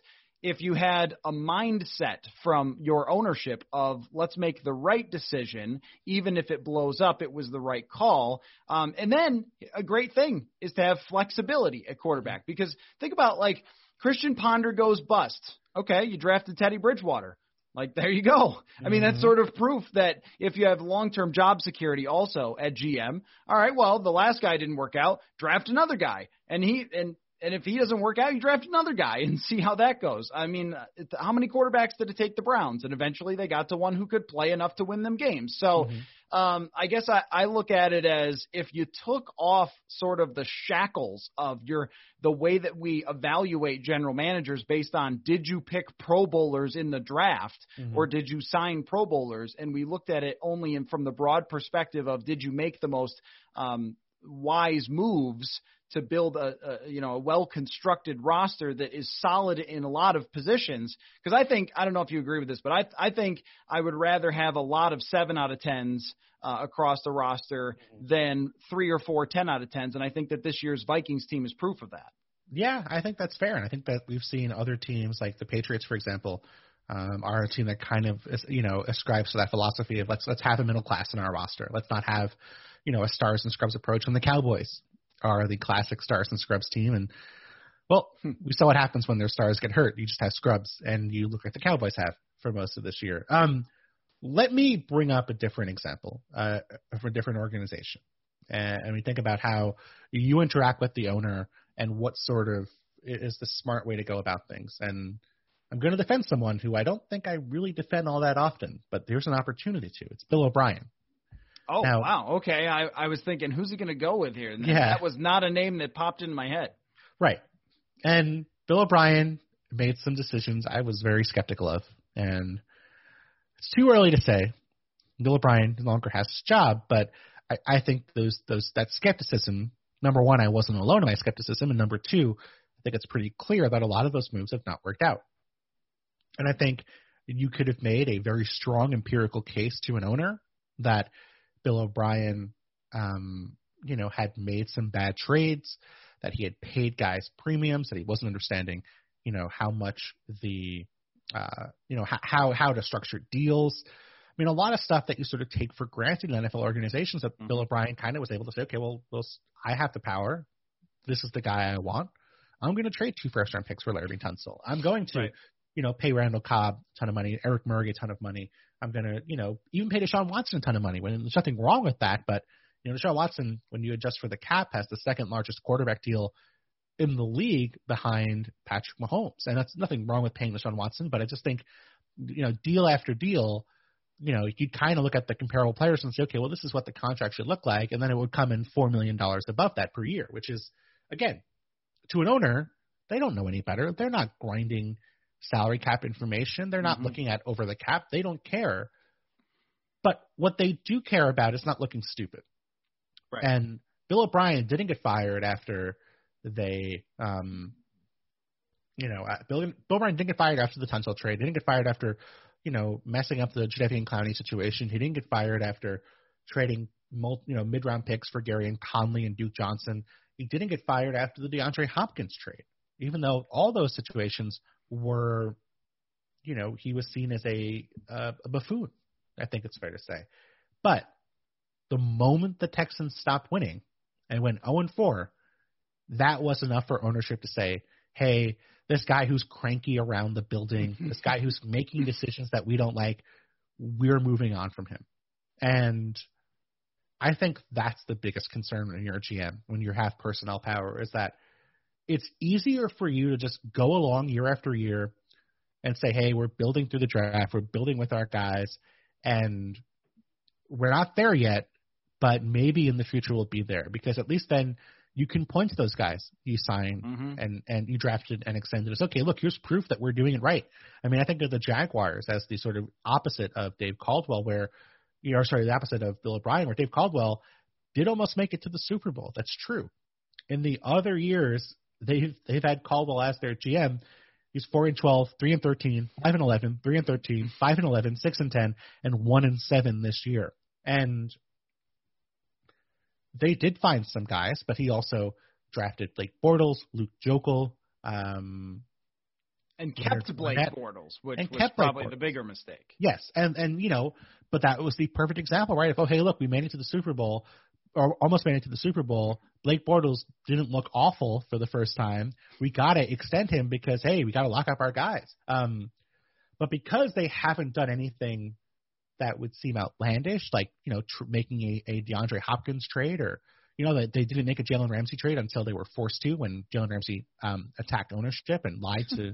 if you had a mindset from your ownership of let's make the right decision, even if it blows up, it was the right call. Um, and then a great thing is to have flexibility at quarterback, because think about like Christian Ponder goes bust. Okay, you drafted Teddy Bridgewater. Like, there you go. I mean, that's sort of proof that if you have long-term job security also at G M, all right, well, the last guy didn't work out, draft another guy. And he – and. And if he doesn't work out, you draft another guy and see how that goes. I mean, how many quarterbacks did it take the Browns? And eventually they got to one who could play enough to win them games. So mm-hmm. um, I guess I, I look at it as if you took off sort of the shackles of your the way that we evaluate general managers based on did you pick Pro Bowlers in the draft, mm-hmm. or did you sign Pro Bowlers? And we looked at it only in, from the broad perspective of did you make the most um, wise moves to build a, a you know, a well-constructed roster that is solid in a lot of positions. Because I think, I don't know if you agree with this, but I I think I would rather have a lot of seven out of tens uh, across the roster than three or four ten out of tens. And I think that this year's Vikings team is proof of that. Yeah, I think that's fair. And I think that we've seen other teams, like the Patriots, for example, um, are a team that kind of, you know, ascribes to that philosophy of let's, let's have a middle class in our roster. Let's not have, you know, a stars and scrubs approach from the Cowboys. Are the classic stars and scrubs team. And, well, we saw what happens when their stars get hurt. You just have scrubs, and you look like the Cowboys have for most of this year. Um, let me bring up a different example uh, for a different organization. And, and we think about how you interact with the owner and what sort of is the smart way to go about things. And I'm going to defend someone who I don't think I really defend all that often, but there's an opportunity to. It's Bill O'Brien. Oh, now, wow. Okay. I, I was thinking, who's he going to go with here? And yeah. That was not a name that popped in my head. Right. And Bill O'Brien made some decisions I was very skeptical of. And it's too early to say. Bill O'Brien no longer has his job, but I, I think those those that skepticism, number one, I wasn't alone in my skepticism, and number two, I think it's pretty clear that a lot of those moves have not worked out. And I think you could have made a very strong empirical case to an owner that Bill O'Brien, um, you know, had made some bad trades, that he had paid guys premiums, that he wasn't understanding, you know, how much the, uh, you know, how how to structure deals. I mean, a lot of stuff that you sort of take for granted in N F L organizations that mm-hmm. Bill O'Brien kind of was able to say, okay, well, I have the power. This is the guy I want. I'm going to trade two first-round picks for Larry Tunsil. I'm going to, right. you know, pay Randall Cobb a ton of money, Eric Murray a ton of money. I'm going to, you know, even pay Deshaun Watson a ton of money. When there's nothing wrong with that, but, you know, Deshaun Watson, when you adjust for the cap, has the second-largest quarterback deal in the league behind Patrick Mahomes. And that's nothing wrong with paying Deshaun Watson, but I just think, you know, deal after deal, you know, you'd kind of look at the comparable players and say, okay, well, this is what the contract should look like, and then it would come in four million dollars above that per year, which is, again, to an owner, they don't know any better. They're not grinding salary cap information. They're not mm-hmm. looking at over the cap. They don't care. But what they do care about is not looking stupid. Right. And Bill O'Brien didn't get fired after they, um, you know, uh, Bill, Bill O'Brien didn't get fired after the Tunsil trade. They didn't get fired after, you know, messing up the Jadeveon Clowney situation. He didn't get fired after trading, multi, you know, mid-round picks for Gary and Conley and Duke Johnson. He didn't get fired after the DeAndre Hopkins trade, even though all those situations were, you know, he was seen as a, uh, a buffoon, I think it's fair to say. But the moment the Texans stopped winning and went oh and four, that was enough for ownership to say, hey, this guy who's cranky around the building, this guy who's making decisions that we don't like, we're moving on from him. And I think that's the biggest concern when you're a G M, when you have personnel power, is that it's easier for you to just go along year after year and say, hey, we're building through the draft, we're building with our guys, and we're not there yet, but maybe in the future we'll be there, because at least then you can point to those guys you signed mm-hmm. and, and you drafted and extended. It's okay, look, here's proof that we're doing it right. I mean, I think of the Jaguars as the sort of opposite of Dave Caldwell, where You know, sorry, the opposite of Bill O'Brien, where Dave Caldwell did almost make it to the Super Bowl. That's true. In the other years, they've they've had Caldwell as their G M. He's four and twelve, three and thirteen, five and eleven, three and thirteen, five and eleven, six and ten, and one and seven this year. And they did find some guys, but he also drafted Blake Bortles, Luke Joeckel, um, and kept Blake Bortles, which was probably the bigger mistake. Yes, and and you know. But that was the perfect example, right? If, oh, hey, look, we made it to the Super Bowl, or almost made it to the Super Bowl. Blake Bortles didn't look awful for the first time. We got to extend him because, hey, we got to lock up our guys. Um, but because they haven't done anything that would seem outlandish, like, you know, tr- making a, a DeAndre Hopkins trade, or, you know, that they didn't make a Jalen Ramsey trade until they were forced to, when Jalen Ramsey um, attacked ownership and lied to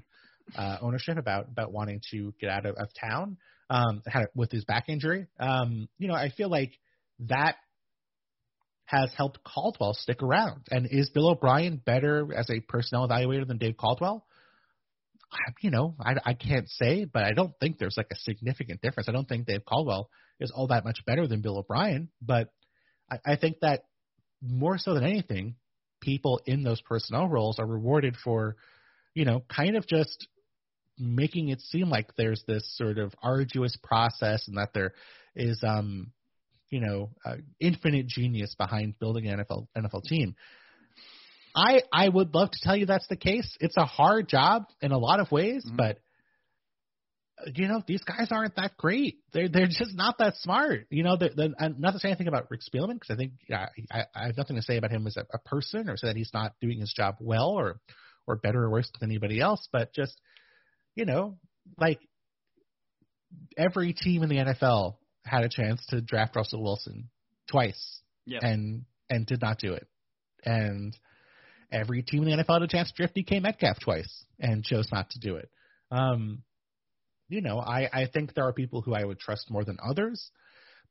uh, ownership about, about wanting to get out of, of town. Um, had it with his back injury. Um, you know, I feel like that has helped Caldwell stick around. And is Bill O'Brien better as a personnel evaluator than Dave Caldwell? I, you know, I, I can't say, but I don't think there's like a significant difference. I don't think Dave Caldwell is all that much better than Bill O'Brien, but I, I think that more so than anything, people in those personnel roles are rewarded for, you know, kind of just making it seem like there's this sort of arduous process and that there is, um, you know, uh, infinite genius behind building an N F L N F L team. I I would love to tell you that's the case. It's a hard job in a lot of ways, mm-hmm. but you know, these guys aren't that great. They're they're just not that smart. You know, they're, they're, I'm not to say anything about Rick Spielman, because I think uh, I, I have nothing to say about him as a, a person, or say that he's not doing his job well or or better or worse than anybody else, but just, you know, like every team in the N F L had a chance to draft Russell Wilson twice yep. and and did not do it. And every team in the N F L had a chance to draft D K Metcalf twice and chose not to do it. Um, you know, I, I think there are people who I would trust more than others,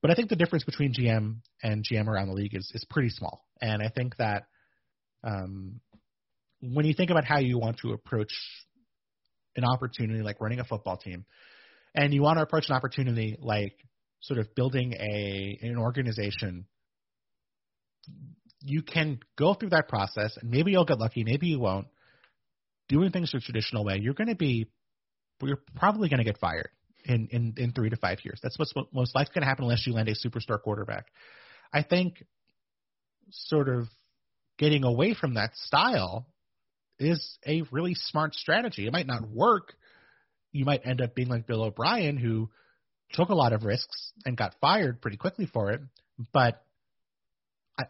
but I think the difference between G M and G M around the league is, is pretty small. And I think that um, when you think about how you want to approach an opportunity like running a football team, and you want to approach an opportunity like sort of building a an organization, you can go through that process, and maybe you'll get lucky, maybe you won't. Doing things the traditional way, you're going to be – you're probably going to get fired in, in, in three to five years. That's what's most likely going to happen unless you land a superstar quarterback. I think sort of getting away from that style is a really smart strategy. It might not work. You might end up being like Bill O'Brien, who took a lot of risks and got fired pretty quickly for it, but –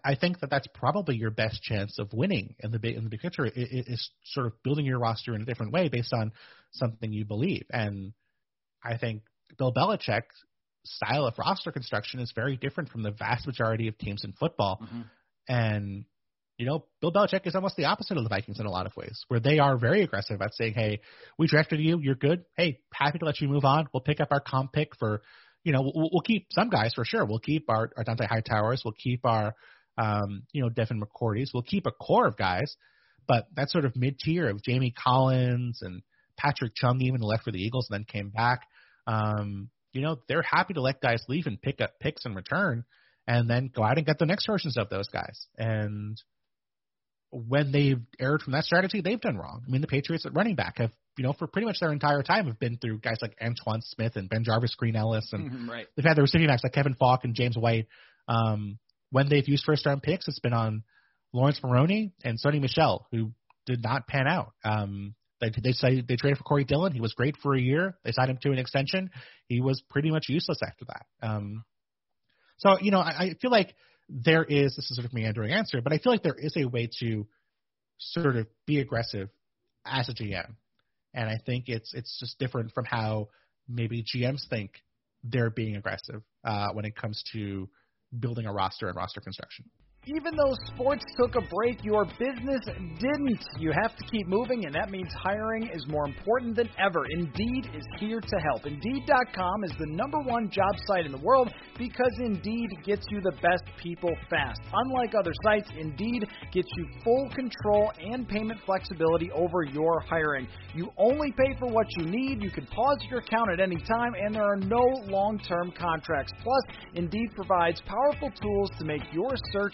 I think that that's probably your best chance of winning in the big, in the big picture is sort of building your roster in a different way based on something you believe. And I think Bill Belichick's style of roster construction is very different from the vast majority of teams in football. Mm-hmm. And, you know, Bill Belichick is almost the opposite of the Vikings in a lot of ways, where they are very aggressive about saying, hey, we drafted you, you're good. Hey, happy to let you move on. We'll pick up our comp pick for, you know, we'll, we'll keep some guys for sure. We'll keep our, our Dante Hightowers. We'll keep our, Um, you know, Devin McCourty's. We'll keep a core of guys, but that sort of mid-tier of Jamie Collins and Patrick Chung even left for the Eagles and then came back. Um, you know, they're happy to let guys leave and pick up picks in return and then go out and get the next versions of those guys. And when they've erred from that strategy, they've done wrong. I mean, the Patriots at running back have, you know, for pretty much their entire time have been through guys like Antoine Smith and Ben Jarvis Green Ellis. And right. They've had their receiving backs like Kevin Falk and James White. Um, When they've used first-round picks, it's been on Lawrence Maroney and Sonny Michel, who did not pan out. Um, they they decided, they traded for Corey Dillon. He was great for a year. They signed him to an extension. He was pretty much useless after that. Um, so, you know, I, I feel like there is – this is sort of a meandering answer, but I feel like there is a way to sort of be aggressive as a G M. And I think it's it's just different from how maybe G Ms think they're being aggressive uh, when it comes to – building a roster and roster construction. Even though sports took a break, your business didn't. You have to keep moving, and that means hiring is more important than ever. Indeed is here to help. Indeed dot com is the number one job site in the world because Indeed gets you the best people fast. Unlike other sites, Indeed gets you full control and payment flexibility over your hiring. You only pay for what you need. You can pause your account at any time, and there are no long-term contracts. Plus, Indeed provides powerful tools to make your search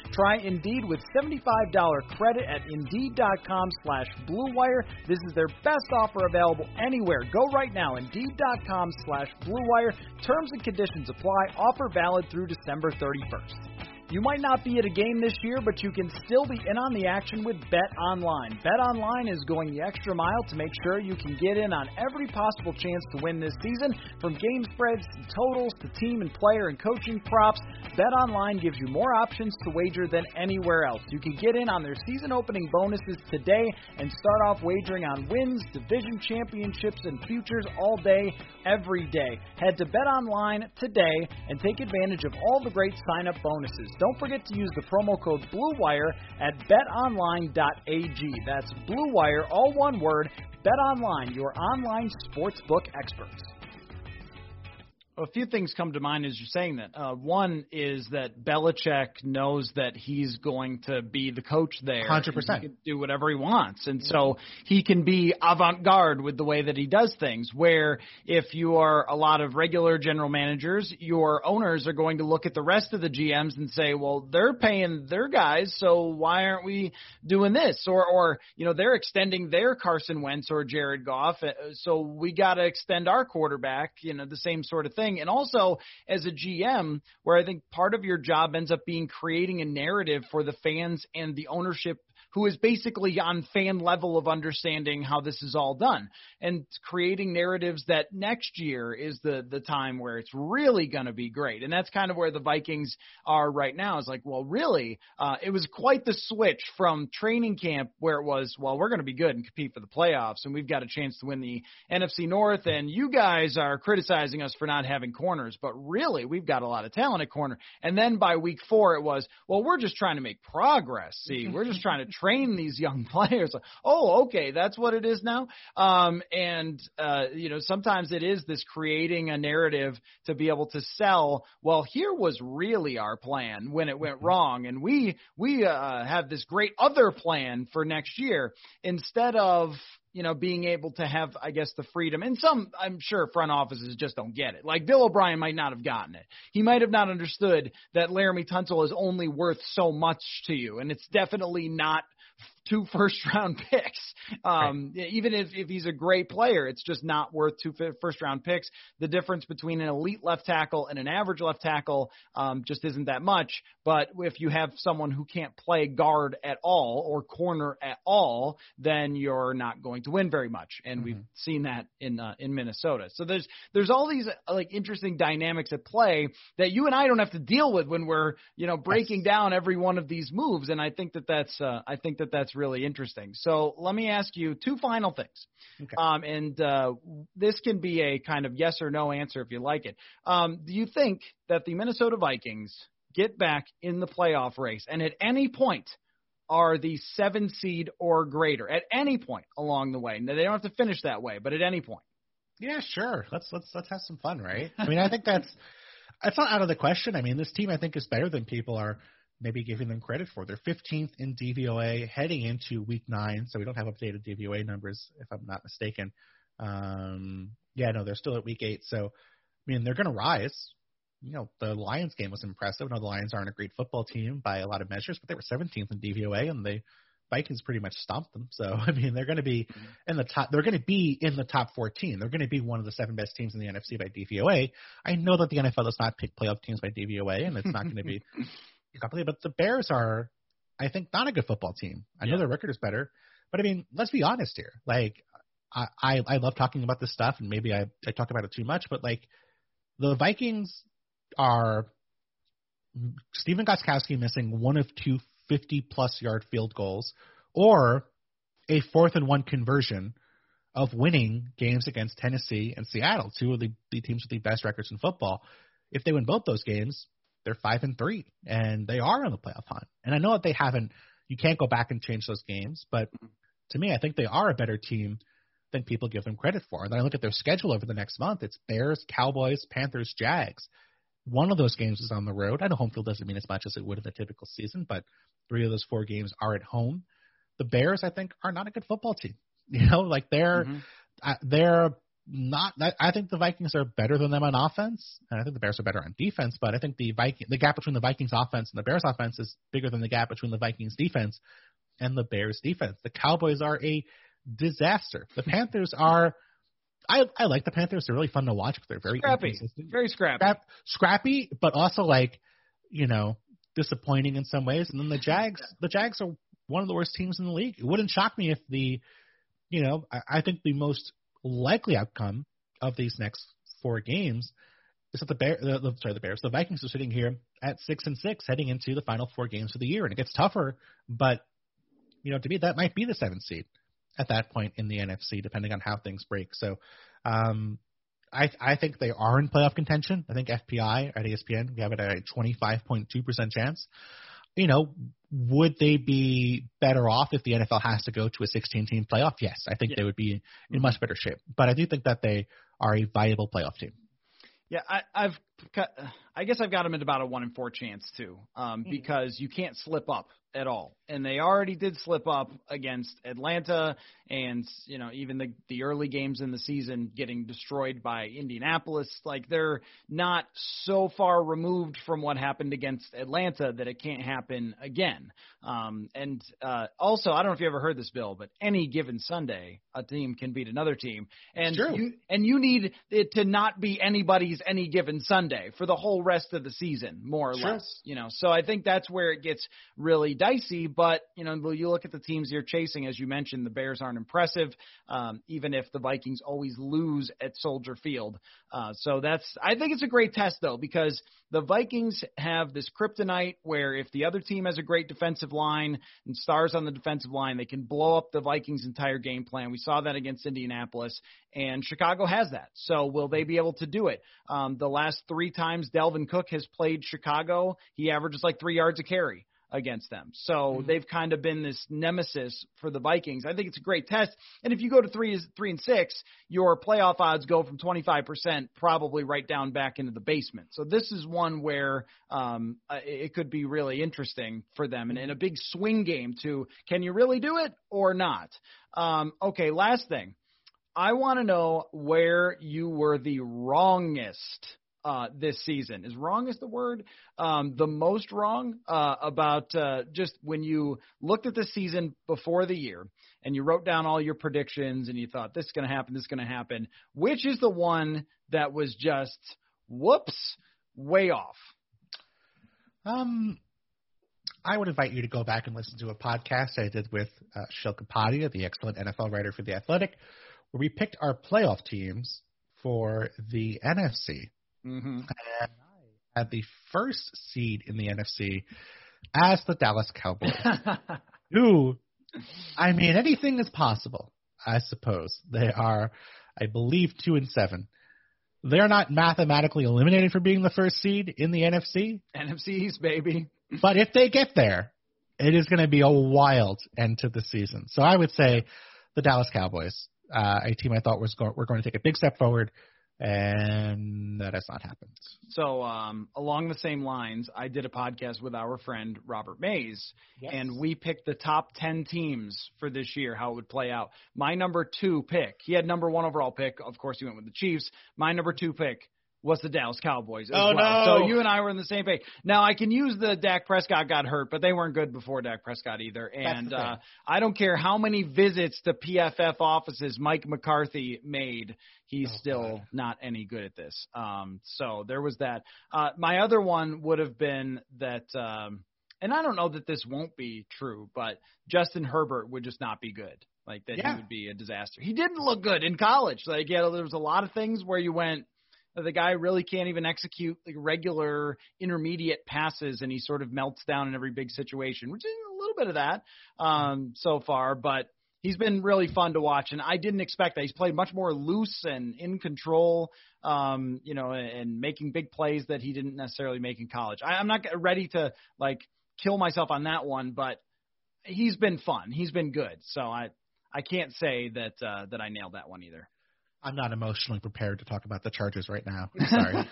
Try Indeed with seventy-five dollars credit at Indeed.com slash Blue Wire. This is their best offer available anywhere. Go right now, Indeed.com slash Blue Wire. Terms and conditions apply. Offer valid through December thirty-first. You might not be at a game this year, but you can still be in on the action with BetOnline. BetOnline is going the extra mile to make sure you can get in on every possible chance to win this season. From game spreads to totals to team and player and coaching props, BetOnline gives you more options to wager than anywhere else. You can get in on their season opening bonuses today and start off wagering on wins, division championships, and futures all day, every day. Head to BetOnline today and take advantage of all the great sign-up bonuses. Don't forget to use the promo code BLUEWIRE at bet online dot a g. That's BLUEWIRE, all one word. BetOnline, your online sportsbook experts. A few things come to mind as you're saying that. Uh, one is that Belichick knows that he's going to be the coach there. one hundred percent. He can do whatever he wants. And so he can be avant-garde with the way that he does things, where if you are a lot of regular general managers, your owners are going to look at the rest of the G Ms and say, well, they're paying their guys, so why aren't we doing this? Or, or you know, they're extending their Carson Wentz or Jared Goff, so we got to extend our quarterback, you know, the same sort of thing. And also as a G M, where I think part of your job ends up being creating a narrative for the fans and the ownership who is basically on fan level of understanding how this is all done, and creating narratives that next year is the the time where it's really going to be great. And that's kind of where the Vikings are right now. It's like, well, really, uh, it was quite the switch from training camp where it was, well, we're going to be good and compete for the playoffs, and we've got a chance to win the N F C North, and you guys are criticizing us for not having corners, but really, we've got a lot of talent at corner. And then by week four, it was, well, we're just trying to make progress. See, we're just trying to train these young players. Oh, okay, that's what it is now. Um, and, uh, you know, sometimes it is this creating a narrative to be able to sell, well, here was really our plan when it went wrong, and we we uh, have this great other plan for next year, instead of, you know, being able to have, I guess, the freedom. And some, I'm sure, front offices just don't get it. Like, Bill O'Brien might not have gotten it. He might have not understood that Laramie Tunsil is only worth so much to you, and it's definitely not two first-round picks. Um, right. Even if, if he's a great player, it's just not worth two first-round picks. The difference between an elite left tackle and an average left tackle um, just isn't that much. But if you have someone who can't play guard at all or corner at all, then you're not going to win very much. And mm-hmm. we've seen that in uh, in Minnesota. So there's there's all these uh, like interesting dynamics at play that you and I don't have to deal with when we're, you know, breaking that's... down every one of these moves. And I think that that's uh, I think that that's really interesting. So let me ask you two final things. Okay. Um, and uh, this can be a kind of yes or no answer if you like it. Um, do you think that the Minnesota Vikings get back in the playoff race and at any point are the seven seed or greater at any point along the way? Now, they don't have to finish that way, but at any point. Yeah, sure. Let's, let's, let's have some fun, right? I mean, I think that's, it's not out of the question. I mean, this team I think is better than people are maybe giving them credit for. They're fifteenth in D V O A heading into week nine, so we don't have updated D V O A numbers, if I'm not mistaken. Um, yeah, no, they're still at week eight, so, I mean, they're going to rise. You know, the Lions game was impressive. No, the Lions aren't a great football team by a lot of measures, but they were seventeenth in D V O A, and the Vikings pretty much stomped them. So, I mean, they're going to be in the top. They're going to be in the top fourteen. They're going to be one of the seven best teams in the N F C by D V O A. I know that the N F L does not pick playoff teams by D V O A, and it's not going to be. But the Bears are, I think, not a good football team. I know yeah. their record is better, but I mean, let's be honest here. Like, I, I, I love talking about this stuff, and maybe I, I talk about it too much, but like, the Vikings are Stephen Gostkowski missing one of two fifty plus yard field goals, or a fourth and one conversion of winning games against Tennessee and Seattle, two of the, the teams with the best records in football. If they win both those games, they're five and three, and they are on the playoff hunt. And I know that they haven't – you can't go back and change those games, but to me, I think they are a better team than people give them credit for. And then I look at their schedule over the next month. It's Bears, Cowboys, Panthers, Jags. One of those games is on the road. I know home field doesn't mean as much as it would in a typical season, but three of those four games are at home. The Bears, I think, are not a good football team. You know, like they're mm-hmm. uh, they're – Not, I think the Vikings are better than them on offense, and I think the Bears are better on defense. But I think the Viking, the gap between the Vikings offense and the Bears offense is bigger than the gap between the Vikings defense and the Bears defense. The Cowboys are a disaster. The Panthers are, I, I like the Panthers. They're really fun to watch, but they're very scrappy, very scrappy, Scrap, scrappy, but also like, you know, disappointing in some ways. And then the Jags, the Jags are one of the worst teams in the league. It wouldn't shock me if the, you know, I, I think the most likely outcome of these next four games is that the Bear, the, sorry, the Bears, the Vikings are sitting here at six and six, heading into the final four games of the year, and it gets tougher. But you know, to me, that might be the seventh seed at that point in the N F C, depending on how things break. So, um, I I think they are in playoff contention. I think F P I at E S P N we have it at a twenty-five point two percent chance. You know, would they be better off if the N F L has to go to a sixteen-team playoff? Yes, I think yeah. they would be in much better shape. But I do think that they are a viable playoff team. Yeah, I, I've I guess I've got them at about a one in four chance too, um, mm-hmm. because you can't slip up at all, and they already did slip up against Atlanta, and you know even the the early games in the season getting destroyed by Indianapolis. Like they're not so far removed from what happened against Atlanta that it can't happen again. Um, and uh, also, I don't know if you ever heard this, Bill, but any given Sunday, a team can beat another team, and you, and you need it to not be anybody's any given Sunday. Sunday for the whole rest of the season, more or sure. less. You know, so I think that's where it gets really dicey. But, you know, when you look at the teams you're chasing, as you mentioned, the Bears aren't impressive, um, even if the Vikings always lose at Soldier Field. Uh, so that's I think it's a great test, though, because the Vikings have this kryptonite where if the other team has a great defensive line and stars on the defensive line, they can blow up the Vikings' entire game plan. We saw that against Indianapolis, and Chicago has that. So will they be able to do it? Um, the last three times Dalvin Cook has played Chicago, he averages like three yards a carry against them. So mm-hmm. they've kind of been this nemesis for the Vikings. I think it's a great test. And if you go to three, three and six, your playoff odds go from twenty-five percent probably right down back into the basement. So this is one where um, it could be really interesting for them and, and a big swing game to can you really do it or not? Um, okay, last thing. I want to know where you were the wrongest Uh, this season. Is wrong is the word, um, the most wrong uh, about uh, just when you looked at the season before the year and you wrote down all your predictions and you thought this is going to happen, this is going to happen. Which is the one that was just, whoops, way off? Um, I would invite you to go back and listen to a podcast I did with uh, Shil Kapadia, the excellent N F L writer for The Athletic, where we picked our playoff teams for the N F C. Mm-hmm. And I had the first seed in the N F C as the Dallas Cowboys, who, I mean, anything is possible, I suppose. They are, I believe, two and seven. They are not mathematically eliminated for being the first seed in the N F C. N F C East, baby. But if they get there, it is going to be a wild end to the season. So I would say the Dallas Cowboys, uh, a team I thought was go- we're going to take a big step forward. And that has not happened. So um, along the same lines, I did a podcast with our friend Robert Mays, yes. and we picked the top ten teams for this year, how it would play out. My number two pick, he had number one overall pick. Of course, he went with the Chiefs. My number two pick was the Dallas Cowboys as oh, well. No. So you and I were on the same page. Now, I can use the Dak Prescott got hurt, but they weren't good before Dak Prescott either. And uh, I don't care how many visits to P F F offices Mike McCarthy made, he's oh, still God. not any good at this. Um, so there was that. Uh, my other one would have been that um, – and I don't know that this won't be true, but Justin Herbert would just not be good. Like that yeah. he would be a disaster. He didn't look good in college. Like yeah, there was a lot of things where you went – the guy really can't even execute like regular intermediate passes, and he sort of melts down in every big situation, which is a little bit of that um, so far. But he's been really fun to watch, and I didn't expect that. He's played much more loose and in control, um, you know, and, and making big plays that he didn't necessarily make in college. I, I'm not ready to, like, kill myself on that one, but he's been fun. He's been good. So I I can't say that uh, that I nailed that one either. I'm not emotionally prepared to talk about the Chargers right now. I'm sorry.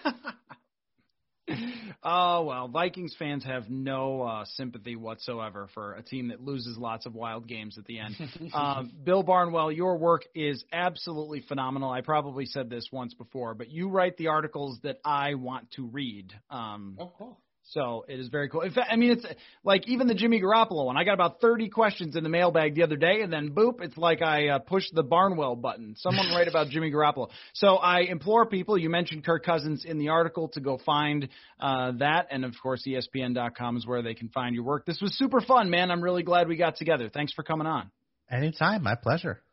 Oh, well, Vikings fans have no uh, sympathy whatsoever for a team that loses lots of wild games at the end. um, Bill Barnwell, your work is absolutely phenomenal. I probably said this once before, but you write the articles that I want to read. Um, oh, cool. So it is very cool. In fact, I mean, it's like even the Jimmy Garoppolo one. I got about thirty questions in the mailbag the other day, and then boop, it's like I uh, pushed the Barnwell button. Someone write about Jimmy Garoppolo. So I implore people, you mentioned Kirk Cousins in the article, to go find uh, that. And, of course, E S P N dot com is where they can find your work. This was super fun, man. I'm really glad we got together. Thanks for coming on. Anytime. My pleasure.